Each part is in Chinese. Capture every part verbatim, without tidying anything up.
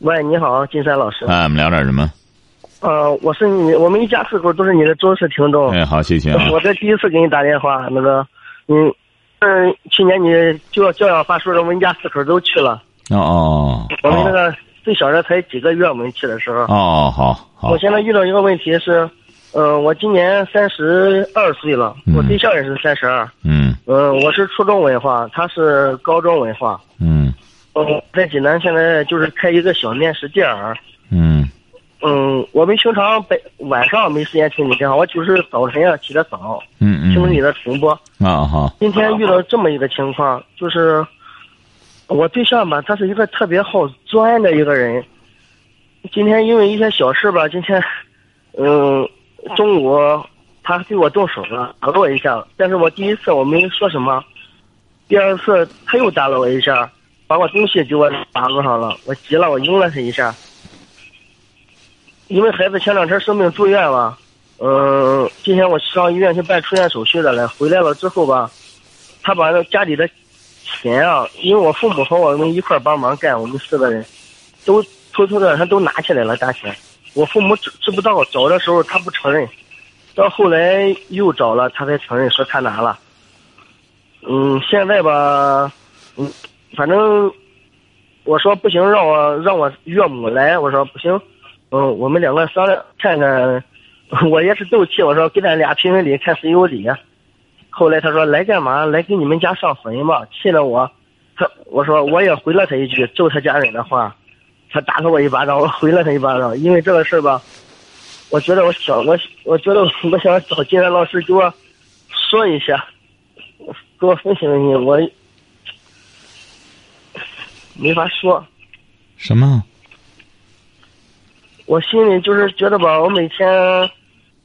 喂，你好，金山老师。哎，我们聊点什么？呃，我是你，我们一家四口都是你的忠实听众。哎，好，谢谢、啊。我这第一次给你打电话，那个，嗯嗯，去年你就要教养发书了，我们一家四口都去了。哦哦。我们那个最小的才几个月，我们去的时候。哦，好。好。我现在遇到一个问题是，呃，我今年三十二岁了，我对象也是三十二。嗯。嗯、呃，我是初中文化，他是高中文化。嗯。嗯，在济南现在就是开一个小面食店儿。嗯。嗯，我们平常白晚上没时间听你这样，我就是早晨啊起得早。嗯嗯。听你的直播。啊好。今天遇到这么一个情况，就是我对象吧，他是一个特别好钻的一个人。今天因为一些小事吧，今天嗯中午他对我动手了，打了我一下，但是我第一次我没说什么，第二次他又打了我一下。把我东西给我打路上了，我急了，我扔了他一下。因为孩子前两天生病住院了，嗯，今天我上医院去办出院手续的了，回来了之后吧，他把家里的钱啊，因为我父母和我们一块帮忙干，我们四个人都偷偷的，他都拿起来了大钱。我父母知不到，找的时候他不承认，到后来又找了，他才承认说他拿了。嗯，现在吧，嗯。反正我说不行，让我让我岳母来，我说不行，嗯，我们两个商量看看，我也是斗气，我说给咱俩评评理，看谁有理。后来他说来干嘛？来给你们家上坟吧，气了我，他我说我也回了他一句咒他家人的话，他打了我一巴掌，我回了他一巴掌。因为这个事吧，我觉得我想我我觉得我想找金山老师给我说一下，给我分析分析我。没法说什么，我心里就是觉得吧，我每天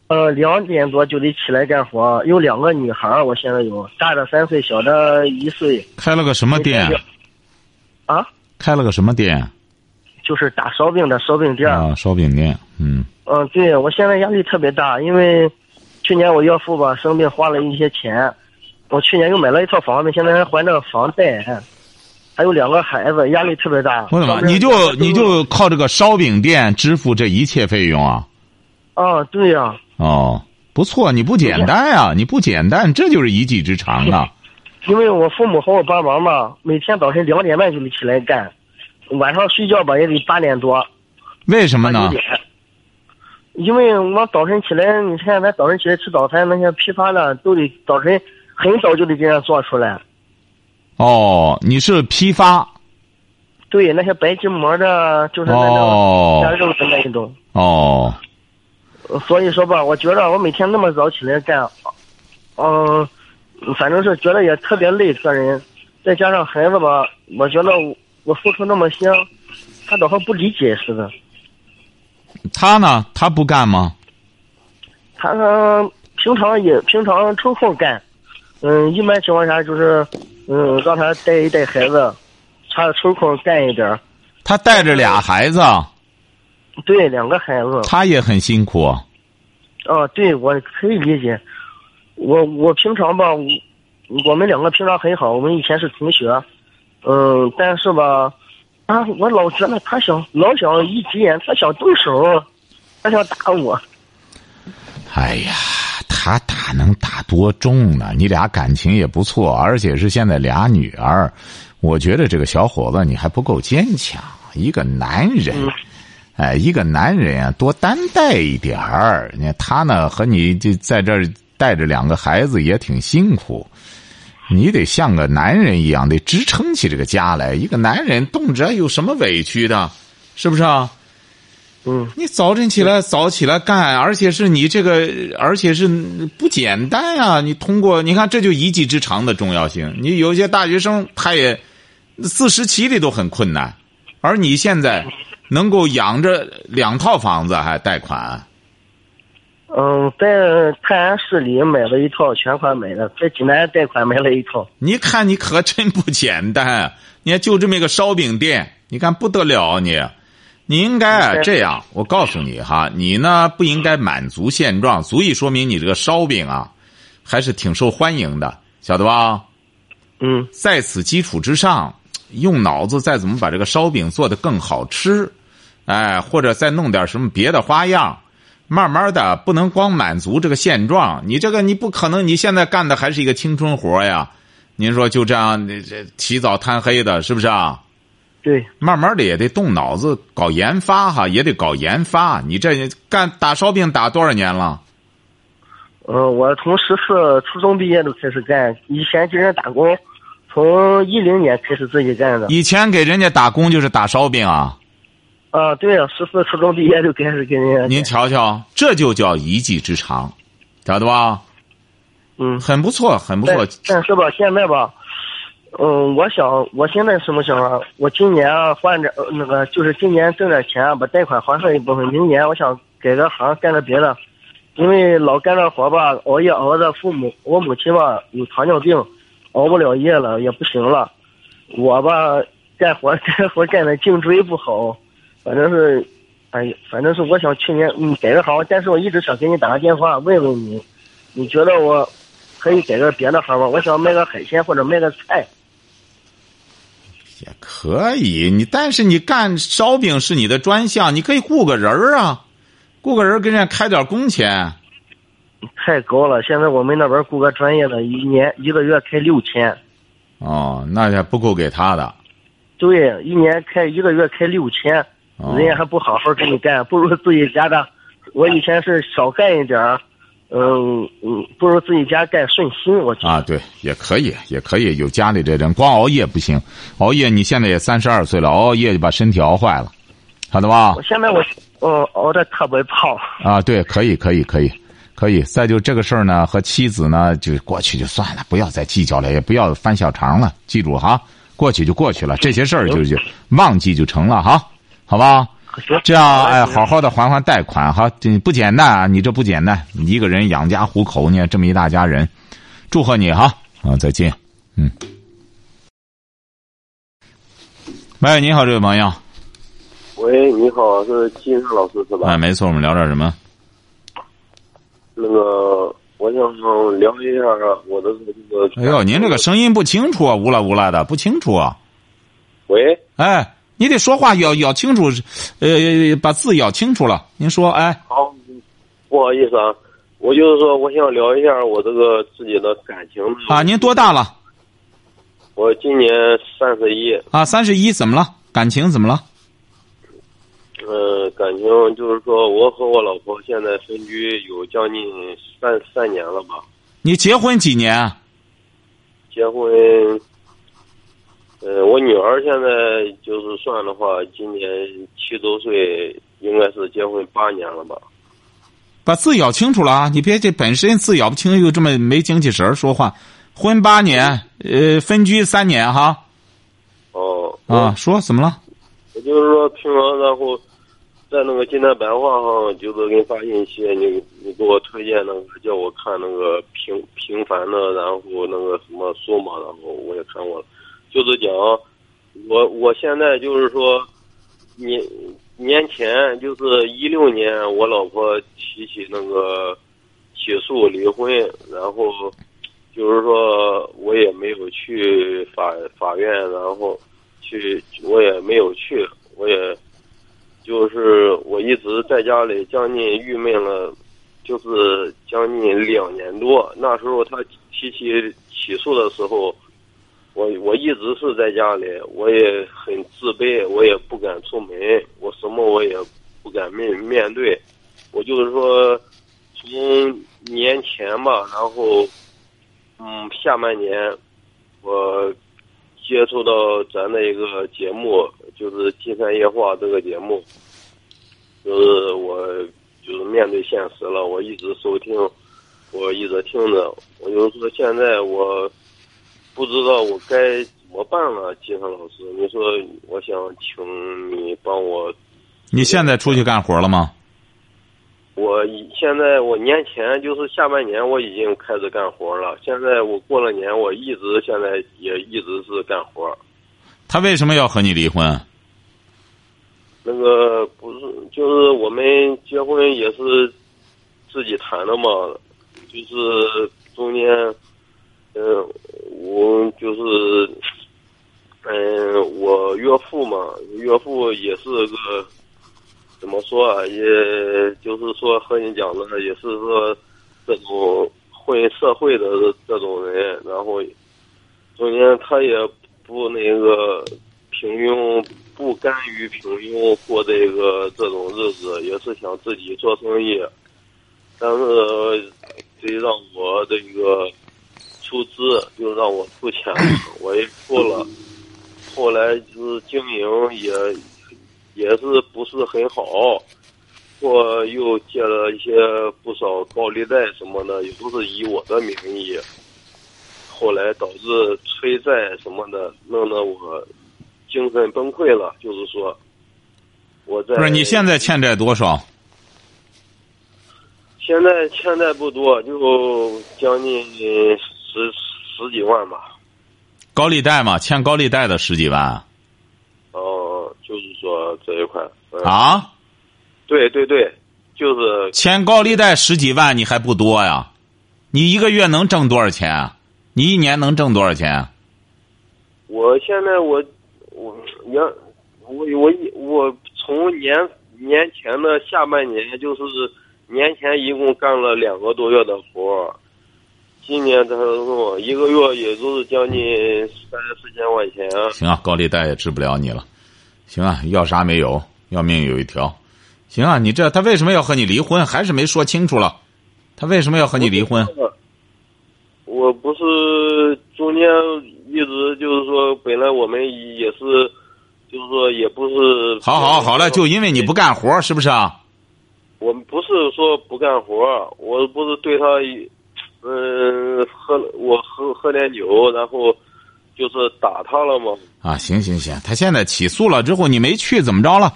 呃两点多就得起来干活，有两个女孩，我现在有大的三岁，小的一岁。开了个什么店啊？开了个什么店？就是打烧饼的烧饼店啊。烧饼店。嗯嗯、呃、对，我现在压力特别大，因为去年我岳父吧生病花了一些钱，我去年又买了一套房子，现在还还着房贷，还有两个孩子，压力特别大。我的妈！你就你就靠这个烧饼店支付这一切费用啊？啊，对呀、啊。哦，不错，你不简单呀、啊，你不简单，这就是一技之长啊。因为我父母和我帮忙嘛，每天早晨两点半就得起来干，晚上睡觉吧也得八点多。为什么呢？因为我早晨起来，你看咱早晨起来吃早餐，那些批发的都得早晨很早就得这样做出来。哦，你是批发？对，那些白吉馍的，就是那种加肉的那一种。哦。所以说吧，我觉得我每天那么早起来干，嗯、呃，反正是觉得也特别累，个人，再加上孩子吧，我觉得我付出那么些，他倒还不理解似的。他呢？他不干吗？他呢？平常也平常抽空干，嗯，一般情况下就是。嗯，让他带一带孩子，他抽空干一点。他带着俩孩子。对，两个孩子。他也很辛苦。哦，对，我可以理解。我我平常吧，我们两个平常很好，我们以前是同学。嗯，但是吧，啊，我老觉得他想老想一急眼，他想动手，他想打我。哎呀。他打能打多重呢？你俩感情也不错，而且是现在俩女儿，我觉得这个小伙子你还不够坚强。一个男人，哎，一个男人啊，多担待一点儿。你看他呢，和你就在这儿带着两个孩子也挺辛苦，你得像个男人一样，得支撑起这个家来。一个男人动辄有什么委屈的，是不是啊？嗯，你早晨起来早起来干，而且是你这个，而且是不简单啊！你通过你看，这就一技之长的重要性。你有些大学生他也四十七里都很困难，而你现在能够养着两套房子还贷款？嗯，在泰安市里买了一套，全款买的，在济南贷款买了一套。你看你可真不简单，你看就这么一个烧饼店，你看不得了你。你应该啊这样，我告诉你哈，你呢不应该满足现状，足以说明你这个烧饼啊还是挺受欢迎的，晓得吧？嗯，在此基础之上，用脑子再怎么把这个烧饼做得更好吃，哎，或者再弄点什么别的花样。慢慢的，不能光满足这个现状，你这个你不可能，你现在干的还是一个青春活呀。您说就这样，这起早贪黑的，是不是啊？对，慢慢的也得动脑子，搞研发哈，也得搞研发。你这干打烧饼打多少年了？呃，我从十四初中毕业就开始干，以前给人家打工，从一零年开始自己干的。以前给人家打工就是打烧饼啊？啊，对啊，十四初中毕业就开始给您。您瞧瞧，这就叫一技之长，晓得吧？嗯，很不错，很不错。但, 但是吧，现在吧，嗯，我想，我现在什么想法？我今年换着那个，就是今年挣点钱，把贷款还上一部分。明年我想改个行，干个别的，因为老干这活吧，熬夜熬的，父母我母亲吧有糖尿病，熬不了夜了，也不行了。我吧干活干活干的颈椎不好。反正是，哎呀，反正是我想去年嗯改个行，但是我一直想给你打个电话问问你，你觉得我可以改个别的行吗？我想卖个海鲜或者卖个菜。也可以，你但是你干烧饼是你的专项，你可以雇个人儿啊，雇个人儿给人家开点工钱。太高了，现在我们那边雇个专业的，一年一个月开六千。哦，那也不够给他的。对，一年开一个月开六千。人家还不好好跟你干，不如自己家的。我以前是少干一点儿，嗯嗯，不如自己家干顺心。我觉得啊，对，也可以，也可以。有家里这人，光熬夜不行，熬夜你现在也三十二岁了，熬夜就把身体熬坏了，晓得吧？我现在我嗯熬得特别胖啊，对，可以，可以，可以，可以。再就这个事儿呢，和妻子呢，就过去就算了，不要再计较了，也不要翻小肠了，记住哈，过去就过去了，这些事儿就就忘记就成了哈。好吧，这样哎，好好的还还贷款哈，这不简单啊！你这不简单，你一个人养家糊口呢，这么一大家人，祝贺你哈！啊，再见，嗯。喂，你好，这位朋友。喂，你好，是金山老师是吧？哎，没错，我们聊点什么？那个，我想聊一下我的这个。哎呦，您这个声音不清楚啊，无啦无啦的，不清楚啊。喂。哎。你得说话咬咬清楚，呃，把字咬清楚了。您说，哎，好，不好意思啊，我就是说，我想聊一下我这个自己的感情啊。您多大了？我今年三十一。啊，三十一，怎么了？感情怎么了？呃，感情就是说，我和我老婆现在分居有将近三三年了吧。你结婚几年？结婚。呃，我女儿现在就是算的话，今年七周岁，应该是结婚八年了吧。把字咬清楚了啊！你别这本身字咬不清，又这么没精气神说话。婚八年，呃，分居三年哈。哦。啊，说怎么了？我就是说平常，然后在那个济南白话上，就是给你发信息，你你给我推荐那个，叫我看那个平平凡的，然后那个什么书嘛，然后我也看过了。就是讲，我我现在就是说，年年前就是一六年，我老婆提起那个起诉离婚，然后就是说我也没有去法法院，然后去我也没有去，我也就是我一直在家里将近郁闷了，就是将近两年多。那时候她提起起诉的时候。我我一直是在家里，我也很自卑，我也不敢出门，我什么我也不敢面面对。我就是说，从年前吧，然后，嗯，下半年，我接触到咱的一个节目，就是《金山夜话》这个节目，就是我就是面对现实了，我一直收听，我一直听着，我就是说现在我。不知道我该我办了，金山老师，你说我想请你帮我。你现在出去干活了吗？我现在我年前就是下半年我已经开始干活了，现在我过了年我一直现在也一直是干活。他为什么要和你离婚？那个不是，就是我们结婚也是自己谈的嘛，就是中间呃我就是嗯、呃、我岳父嘛，岳父也是个怎么说啊，也就是说和你讲的也是说这种混社会的这种人，然后中间他也不那个平庸，不甘于平庸过这个这种日子，也是想自己做生意，但是得让我这个出资，就让我出钱，我也付了，后来就是经营也也是不是很好，我又借了一些不少高利贷什么的，也都是以我的名义，后来导致催债什么的，弄得我精神崩溃了。就是说我在不是，你现在欠债多少？现在欠债不多，就将近十十几万吧。高利贷嘛，欠高利贷的十几万。就是说这一块、嗯、啊，对对对，就是欠高利贷十几万，你还不多呀？你一个月能挣多少钱？你一年能挣多少钱？我现在我我年我我我从年年前的下半年，就是年前一共干了两个多月的活，今年他说一个月也就是将近三四千块钱。行啊，高利贷也治不了你了。行啊，要啥没有，要命有一条。行啊，你这他为什么要和你离婚？还是没说清楚了。他为什么要和你离婚？我不是中间一直就是说，本来我们也是，就是说也不是。好好好了，就因为你不干活，是不是啊？我不是说不干活，我不是对他，嗯、呃，喝我喝喝点酒，然后。就是打他了吗？啊，行行行，他现在起诉了之后，你没去怎么着了？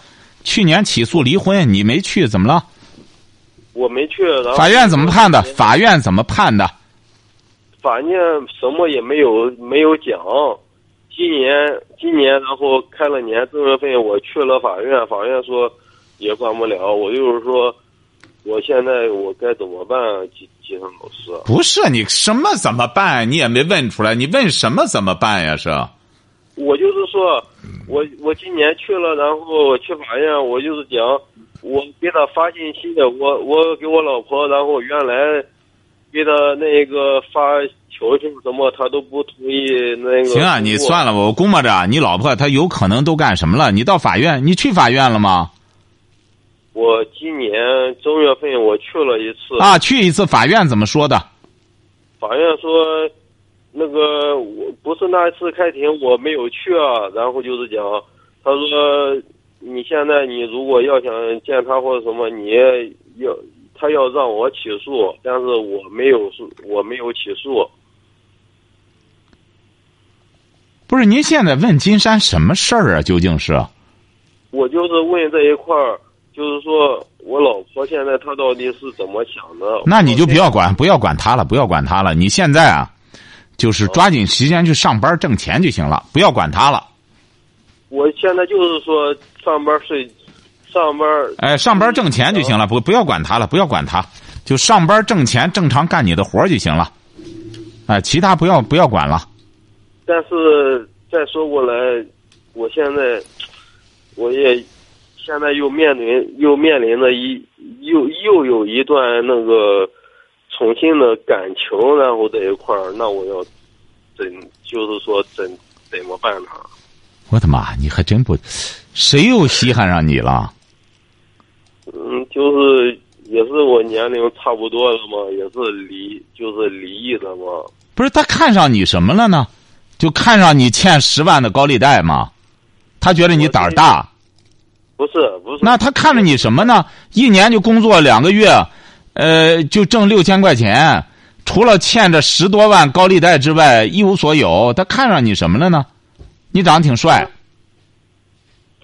去年起诉离婚，你没去怎么了？我没去。然后法院怎么判的？法院怎么判的？法院什么也没有，没有讲。今年今年，然后开了年正月份，我去了法院，法院说也管不了。我就是说，我现在我该怎么办？金山老师，不是你什么怎么办？你也没问出来，你问什么怎么办呀？是，我就是说，我我今年去了，然后去法院，我就是讲，我给他发信息的，我我给我老婆，然后原来给他那个发求情什么，他都不同意那个。行啊，你算了，我估摸着你老婆她有可能都干什么了？你到法院，你去法院了吗？我今年正月份我去了一次啊，去一次法院怎么说的？法院说，那个我不是那一次开庭我没有去啊，然后就是讲，他说你现在你如果要想见他或者什么，你要他要让我起诉，但是我没有我没有起诉。不是您现在问金山什么事儿啊？究竟是？我就是问这一块儿。就是说我老婆现在她到底是怎么想的？那你就不要管不要管她了不要管她了你现在啊就是抓紧时间去上班挣钱就行了，不要管她了。我现在就是说上班睡上班哎上班挣钱就行了，不不要管她了不要管她，就上班挣钱，正常干你的活就行了，哎，其他不要不要管了。但是再说过来，我现在我也现在又面临又面临着一又又有一段那个重新的感情，然后这一块儿，那我要怎就是说怎怎么办呢？我的妈！你还真不，谁又稀罕上你了？嗯，就是也是我年龄差不多了嘛，也是离就是离异的嘛。不是他看上你什么了呢？就看上你欠十万的高利贷嘛？他觉得你胆儿大。不是不是，那他看着你什么呢？一年就工作两个月，呃，就挣六千块钱，除了欠着十多万高利贷之外一无所有，他看上你什么了呢？你长得挺帅。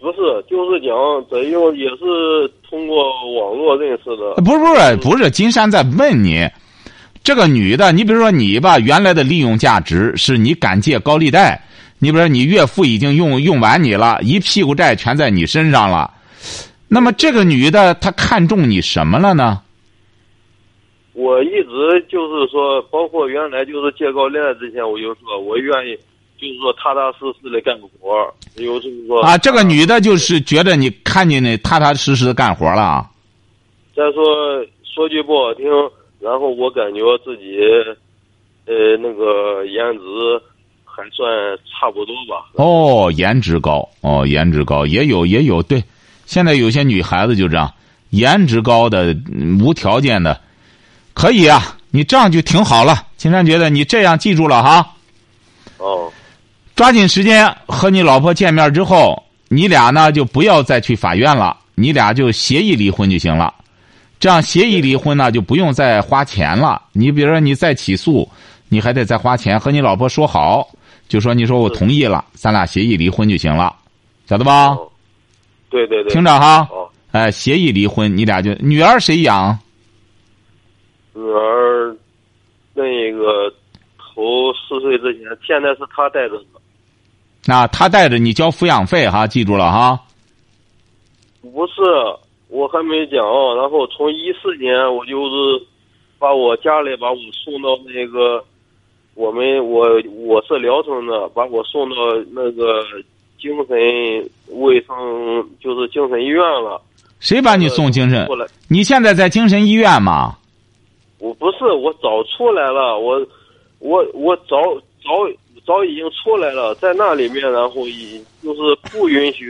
不是，就是讲在用，也是通过网络认识的。不是不是不是，金山在问你，这个女的，你比如说你吧，原来的利用价值是你敢借高利贷，你比如说你岳父已经用用完你了，一屁股债全在你身上了，那么这个女的她看中你什么了呢？我一直就是说，包括原来就是借高利贷之前，我就说我愿意。就是说踏踏实实的干个活儿，有就是说啊，这个女的就是觉得你看见你踏踏实实的干活了。再说说句不好听，然后我感觉自己，呃，那个颜值还算差不多吧。哦，颜值高，哦，颜值高也有也有，对，现在有些女孩子就这样，颜值高的无条件的，可以啊，你这样就挺好了。金山觉得你这样记住了哈。哦。抓紧时间和你老婆见面之后，你俩呢就不要再去法院了，你俩就协议离婚就行了。这样协议离婚呢就不用再花钱了。你比如说你再起诉，你还得再花钱。和你老婆说好，就说你说我同意了，咱俩协议离婚就行了，晓得吧？对对对。听着哈，哎，协议离婚，你俩就女儿谁养？女儿那个头四岁之前，现在是她带着。那他带着你交抚养费哈，记住了哈。不是，我还没讲。然后从一四年，我就是把我家里把我送到那个，我们我我是聊城的，把我送到那个精神卫生，就是精神医院了。谁把你送精神？你现在在精神医院吗？我不是，我早出来了，我我我早早。早已经出来了，在那里面，然后已就是不允许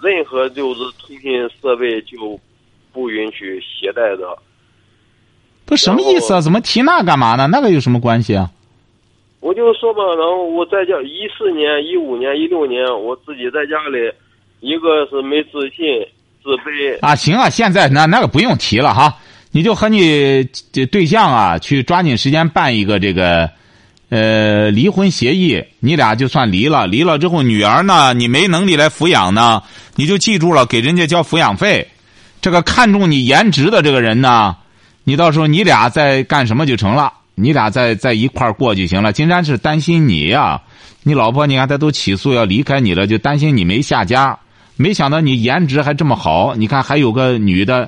任何就是通信设备就不允许携带的。不是什么意思啊？怎么提那干嘛呢？那个有什么关系啊？我就说吧，然后我在家一四年、一五年、一六年，我自己在家里，一个是没自信、自卑啊。行啊，现在那那个不用提了哈，你就和你对象啊去抓紧时间办一个这个。呃，离婚协议，你俩就算离了。离了之后，女儿呢，你没能力来抚养呢，你就记住了，给人家交抚养费。这个看中你颜值的这个人呢，你到时候你俩再干什么就成了，你俩再在一块儿过就行了。金山是担心你啊，你老婆，你看她都起诉要离开你了，就担心你没下家。没想到你颜值还这么好，你看还有个女的，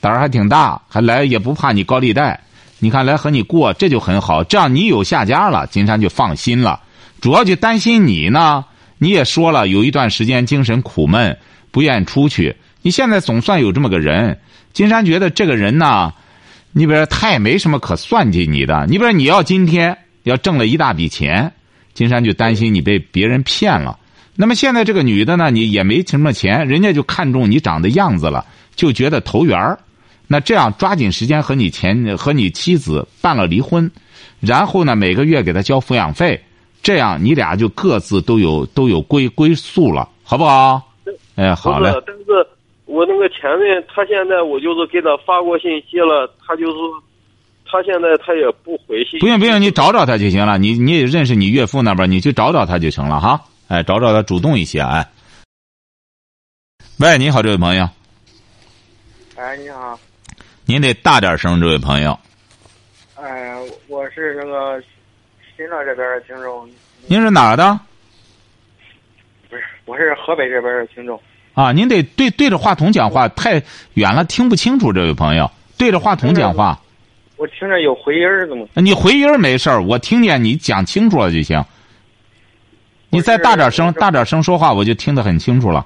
胆儿还挺大，还来也不怕你高利贷。你看来和你过，这就很好，这样你有下家了，金山就放心了。主要就担心你呢，你也说了有一段时间精神苦闷，不愿出去。你现在总算有这么个人，金山觉得这个人呢，你比如说他也没什么可算计你的。你比如说你要今天要挣了一大笔钱，金山就担心你被别人骗了。那么现在这个女的呢，你也没什么钱，人家就看中你长的样子了，就觉得投缘儿。那这样抓紧时间和你前和你妻子办了离婚，然后呢每个月给他交抚养费，这样你俩就各自都有都有归归宿了，好不好？哎，好嘞。但是我那个前任，他现在我就是给他发过信息了，他就是他现在他也不回信。不用不用，你找找他就行了。你你也认识你岳父那边，你去找找他就成了哈。哎，找找他，主动一些哎。喂，你好，这位朋友。哎，你好。您得大点声，这位朋友。哎、呃，我是那个新乐这边的听众。您是哪儿的？不是，我是河北这边的听众。啊，您得对对着话筒讲话，太远了听不清楚，这位朋友。对着话筒讲话。我听着有回音儿，怎么？你回音儿没事儿，我听见你讲清楚了就行。你再大点声，大点声说话，我就听得很清楚了。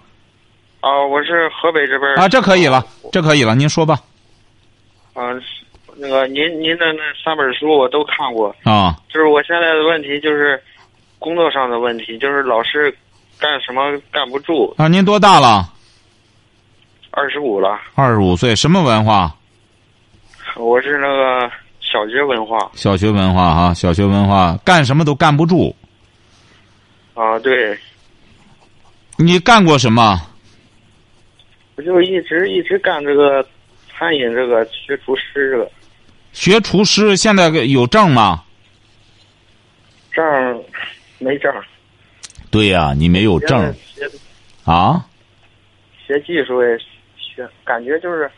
啊、呃，我是河北这边。啊，这可以了，这可以了，您说吧。嗯、呃，那个您您的那三本书我都看过啊。就是我现在的问题就是工作上的问题，就是老是干什么干不住啊。您多大了？二十五了。二十五岁，什么文化？我是那个小学文化。小学文化啊，小学文化，干什么都干不住。啊，对。你干过什么？我就一直一直干这个。餐饮这个学厨师这个，学厨师现在有证吗？证没证。对呀、啊，你没有证。学啊？学技术也学，感觉就是。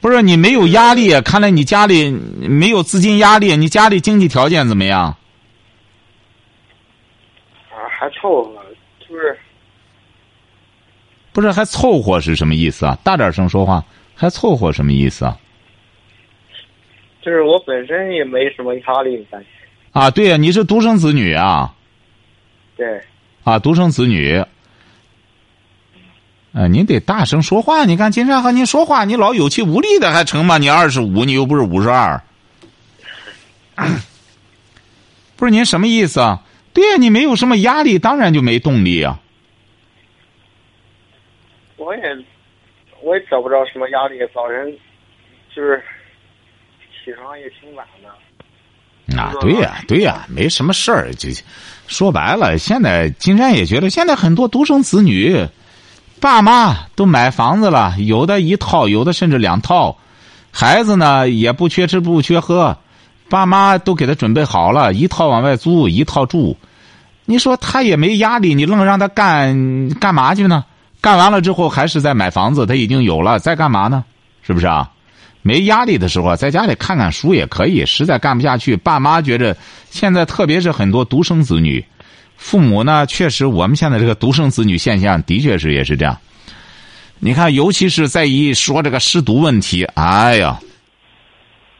不是你没有压力，看来你家里没有资金压力，你家里经济条件怎么样？啊，还凑合，就是。不是还凑合是什么意思啊？大点声说话，还凑合什么意思啊？就是我本身也没什么压力，感觉。啊，对啊，你是独生子女啊。对。啊，独生子女。呃，您得大声说话。你看金山和您说话，你老有气无力的还成吗？你二十五，你又不是五十二。不是您什么意思啊？对啊，你没有什么压力，当然就没动力啊。我也，我也找不着什么压力。早晨就是起床也挺晚的。啊，对呀、啊，对呀、啊，没什么事儿。就说白了，现在金山也觉得，现在很多独生子女。爸妈都买房子了，有的一套，有的甚至两套。孩子呢也不缺吃不缺喝，爸妈都给他准备好了，一套往外租，一套住。你说他也没压力，你愣让他干干嘛去呢？干完了之后还是在买房子，他已经有了，再干嘛呢？是不是啊？没压力的时候在家里看看书也可以，实在干不下去，爸妈觉着现在特别是很多独生子女。父母呢，确实我们现在这个独生子女现象的确是也是这样。你看尤其是在一说这个失独问题，哎呀，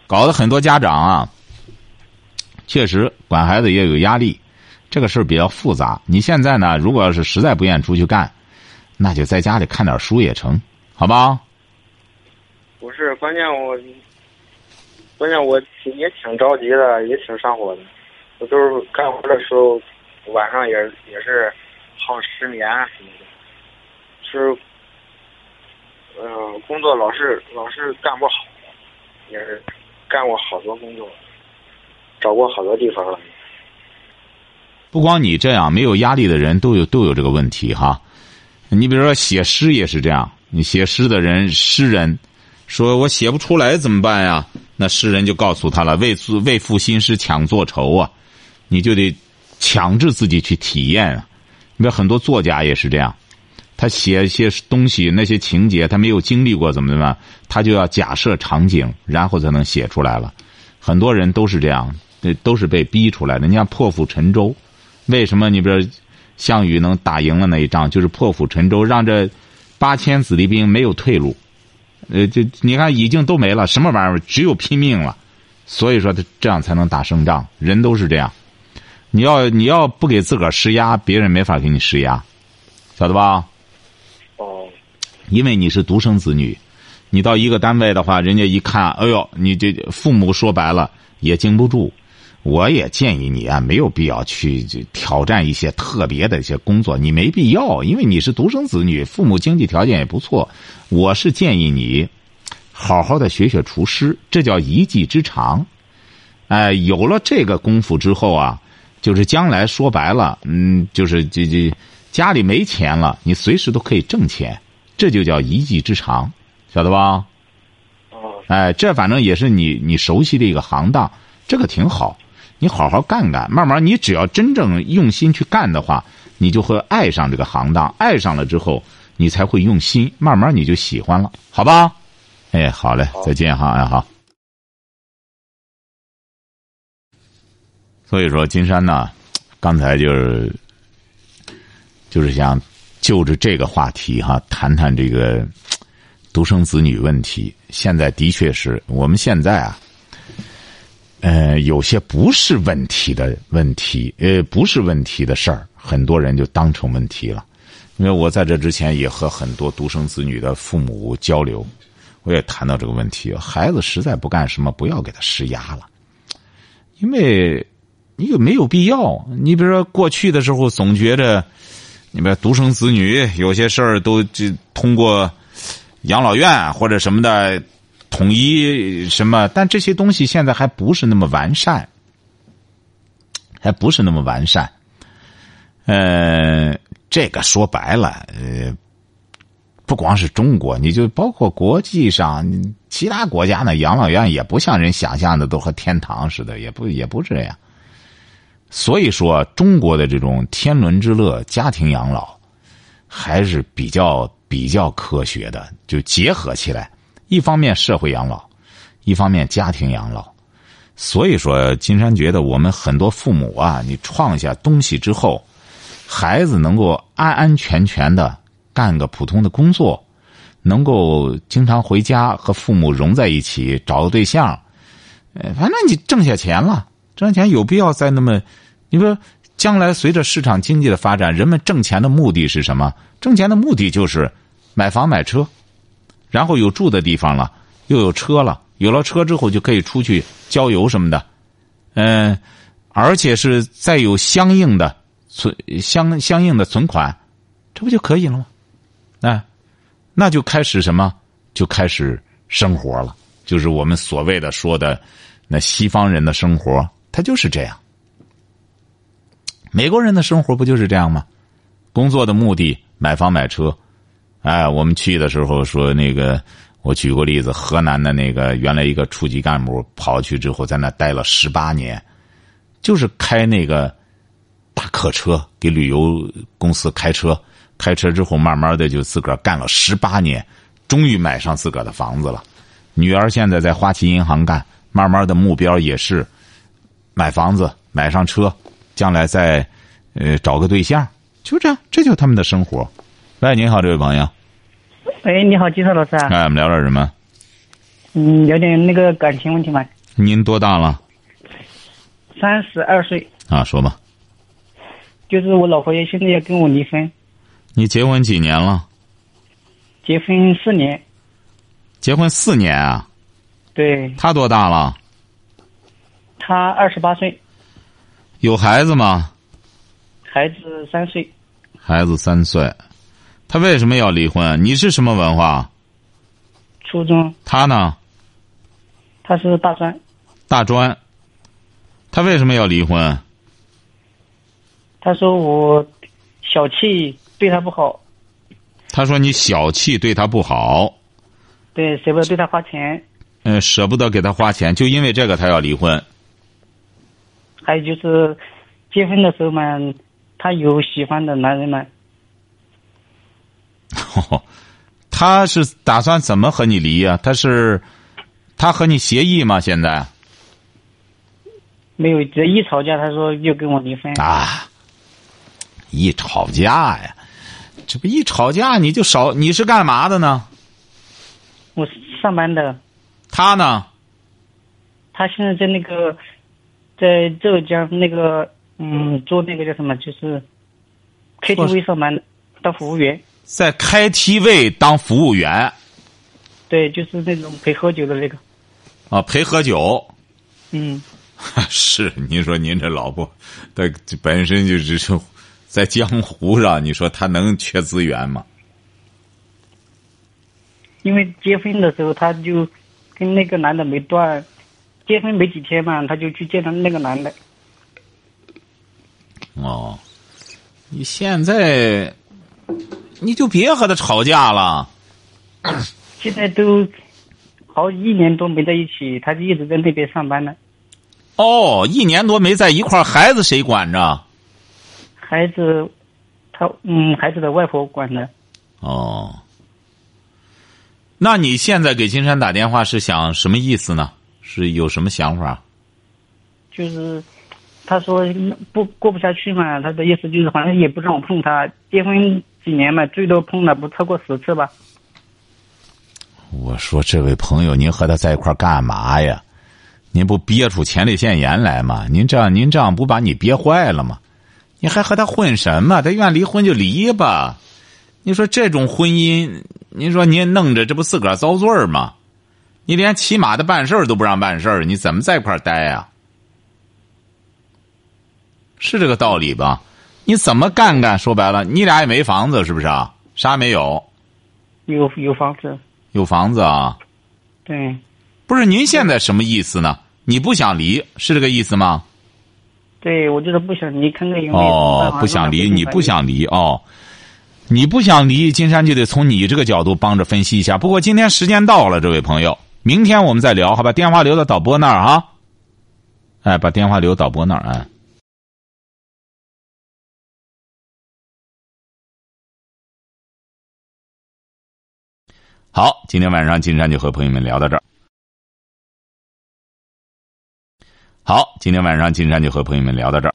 搞得很多家长啊确实管孩子也有压力。这个事儿比较复杂，你现在呢如果要是实在不愿出去干，那就在家里看点书也成，好吧？不是，关键我关键我也挺着急的，也挺上火的。我就是干活的时候晚上也也是好失眠什么的，是，呃，工作老是老是干不好，也是干过好多工作，找过好多地方了。不光你这样，没有压力的人都有都有这个问题哈。你比如说写诗也是这样，你写诗的人，诗人说我写不出来怎么办呀？那诗人就告诉他了，为为赋新诗强作愁啊，你就得。强制自己去体验啊！你看很多作家也是这样，他写一些东西，那些情节他没有经历过，怎么怎么样，他就要假设场景，然后才能写出来了。很多人都是这样，都是被逼出来的。你像破釜沉舟，为什么你比如项羽能打赢了那一仗，就是破釜沉舟，让这八千子弟兵没有退路。呃，这你看已经都没了，什么玩意儿，只有拼命了。所以说他这样才能打胜仗，人都是这样。你要你要不给自个儿施压，别人没法给你施压，晓得吧？哦，因为你是独生子女，你到一个单位的话，人家一看，哎呦，你这父母说白了也经不住。我也建议你啊，没有必要去挑战一些特别的一些工作，你没必要，因为你是独生子女，父母经济条件也不错。我是建议你好好的学学厨师，这叫一技之长。哎，有了这个功夫之后啊。就是将来说白了，嗯，就是这这家里没钱了，你随时都可以挣钱，这就叫一技之长，晓得吧？哎，这反正也是你你熟悉的一个行当，这个挺好，你好好干干，慢慢你只要真正用心去干的话，你就会爱上这个行当，爱上了之后，你才会用心，慢慢你就喜欢了，好吧？哎，好嘞，再见哈，哎好。所以说金山呢刚才就是就是想就着这个话题哈、啊、谈谈这个独生子女问题。现在的确是我们现在啊呃有些不是问题的问题呃不是问题的事儿，很多人就当成问题了。因为我在这之前也和很多独生子女的父母交流，我也谈到这个问题，孩子实在不干什么不要给他施压了。因为你有没有必要？你比如说过去的时候总觉着，你比如独生子女有些事儿都通过养老院或者什么的统一什么，但这些东西现在还不是那么完善，还不是那么完善。呃，这个说白了，呃，不光是中国，你就包括国际上其他国家呢，养老院也不像人想象的都和天堂似的，也不也不这样。所以说，中国的这种天伦之乐、家庭养老，还是比较比较科学的，就结合起来，一方面社会养老，一方面家庭养老。所以说，金山觉得我们很多父母啊，你创下东西之后，孩子能够安安全全的干个普通的工作，能够经常回家和父母融在一起，找个对象，呃，反正你挣下钱了，挣下钱有必要再那么，你说将来随着市场经济的发展，人们挣钱的目的是什么？挣钱的目的就是买房买车，然后有住的地方了，又有车了，有了车之后就可以出去郊游什么的，嗯、呃，而且是再有相应的存相相应的存款，这不就可以了吗？哎，那就开始什么？就开始生活了，就是我们所谓的说的那西方人的生活，他就是这样。美国人的生活不就是这样吗？工作的目的买房买车。哎，我们去的时候说那个，我举过例子，河南的那个原来一个处级干部跑去之后，在那待了十八年，就是开那个大客车，给旅游公司开车，开车之后慢慢的就自个儿干了十八年，终于买上自个儿的房子了。女儿现在在花旗银行干，慢慢的目标也是买房子，买上车，将来再呃找个对象，就这样，这就是他们的生活。喂，您好，这位朋友。喂，你好，金山老师啊。哎，我们聊点什么？嗯，聊点那个感情问题嘛。您多大了？三十二岁。啊，说吧。就是我老婆也现在要跟我离婚。你结婚几年了？结婚四年。结婚四年啊？对。她多大了？她二十八岁。有孩子吗？孩子三岁。孩子三岁。她为什么要离婚？你是什么文化？初中。她呢？她是大专。大专。她为什么要离婚？他说我小气对他不好。他说你小气对他不好。对，舍不得对他花钱。嗯，舍不得给他花钱，就因为这个他要离婚。还有就是，结婚的时候嘛，他有喜欢的男人嘛。哦，他是打算怎么和你离呀、啊？他是，他和你协议吗？现在？没有，这一吵架，他说又跟我离婚。啊。一吵架呀，这不一吵架你就少。你是干嘛的呢？我上班的。他呢？他现在在那个，在浙江那个，嗯，做那个叫什么，就是 K T V 上班，当服务员。在 K T V 当服务员。对，就是那种陪喝酒的那个。啊，陪喝酒。嗯。是，您说您这老婆，她本身就只是。在江湖上，你说他能缺资源吗？因为结婚的时候，他就跟那个男的没断，结婚没几天嘛，他就去见了那个男的。哦，你现在你就别和他吵架了。现在都好一年多没在一起，他就一直在那边上班呢。哦，一年多没在一块儿，孩子谁管着？孩子，他嗯，孩子的外婆管的。哦，那你现在给金山打电话是想什么意思呢？是有什么想法？就是他说不过不下去嘛，他的意思就是反正也不让我碰他。结婚几年嘛，最多碰了不超过十次吧。我说这位朋友，您和他在一块干嘛呀？您不憋出前列腺炎来吗？您这样，您这样不把你憋坏了吗？你还和他混什么？他愿离婚就离吧。你说这种婚姻，您说您弄着，这不自个儿遭罪儿吗？你连起码的办事儿都不让办事儿，你怎么在一块儿待呀、啊？是这个道理吧？你怎么干干？说白了，你俩也没房子，是不是啊？啥没有？有有房子。有房子啊？对。不是您现在什么意思呢？你不想离，是这个意思吗？对，我就是不想离，看看有没有。哦，不想离，你不想离哦，你不想离，金山就得从你这个角度帮着分析一下。不过今天时间到了，这位朋友，明天我们再聊，好吧？电话留到导播那儿啊，哎，把电话留导播那儿啊。哎好，今天晚上金山就和朋友们聊到这儿。好，今天晚上金山就和朋友们聊到这儿。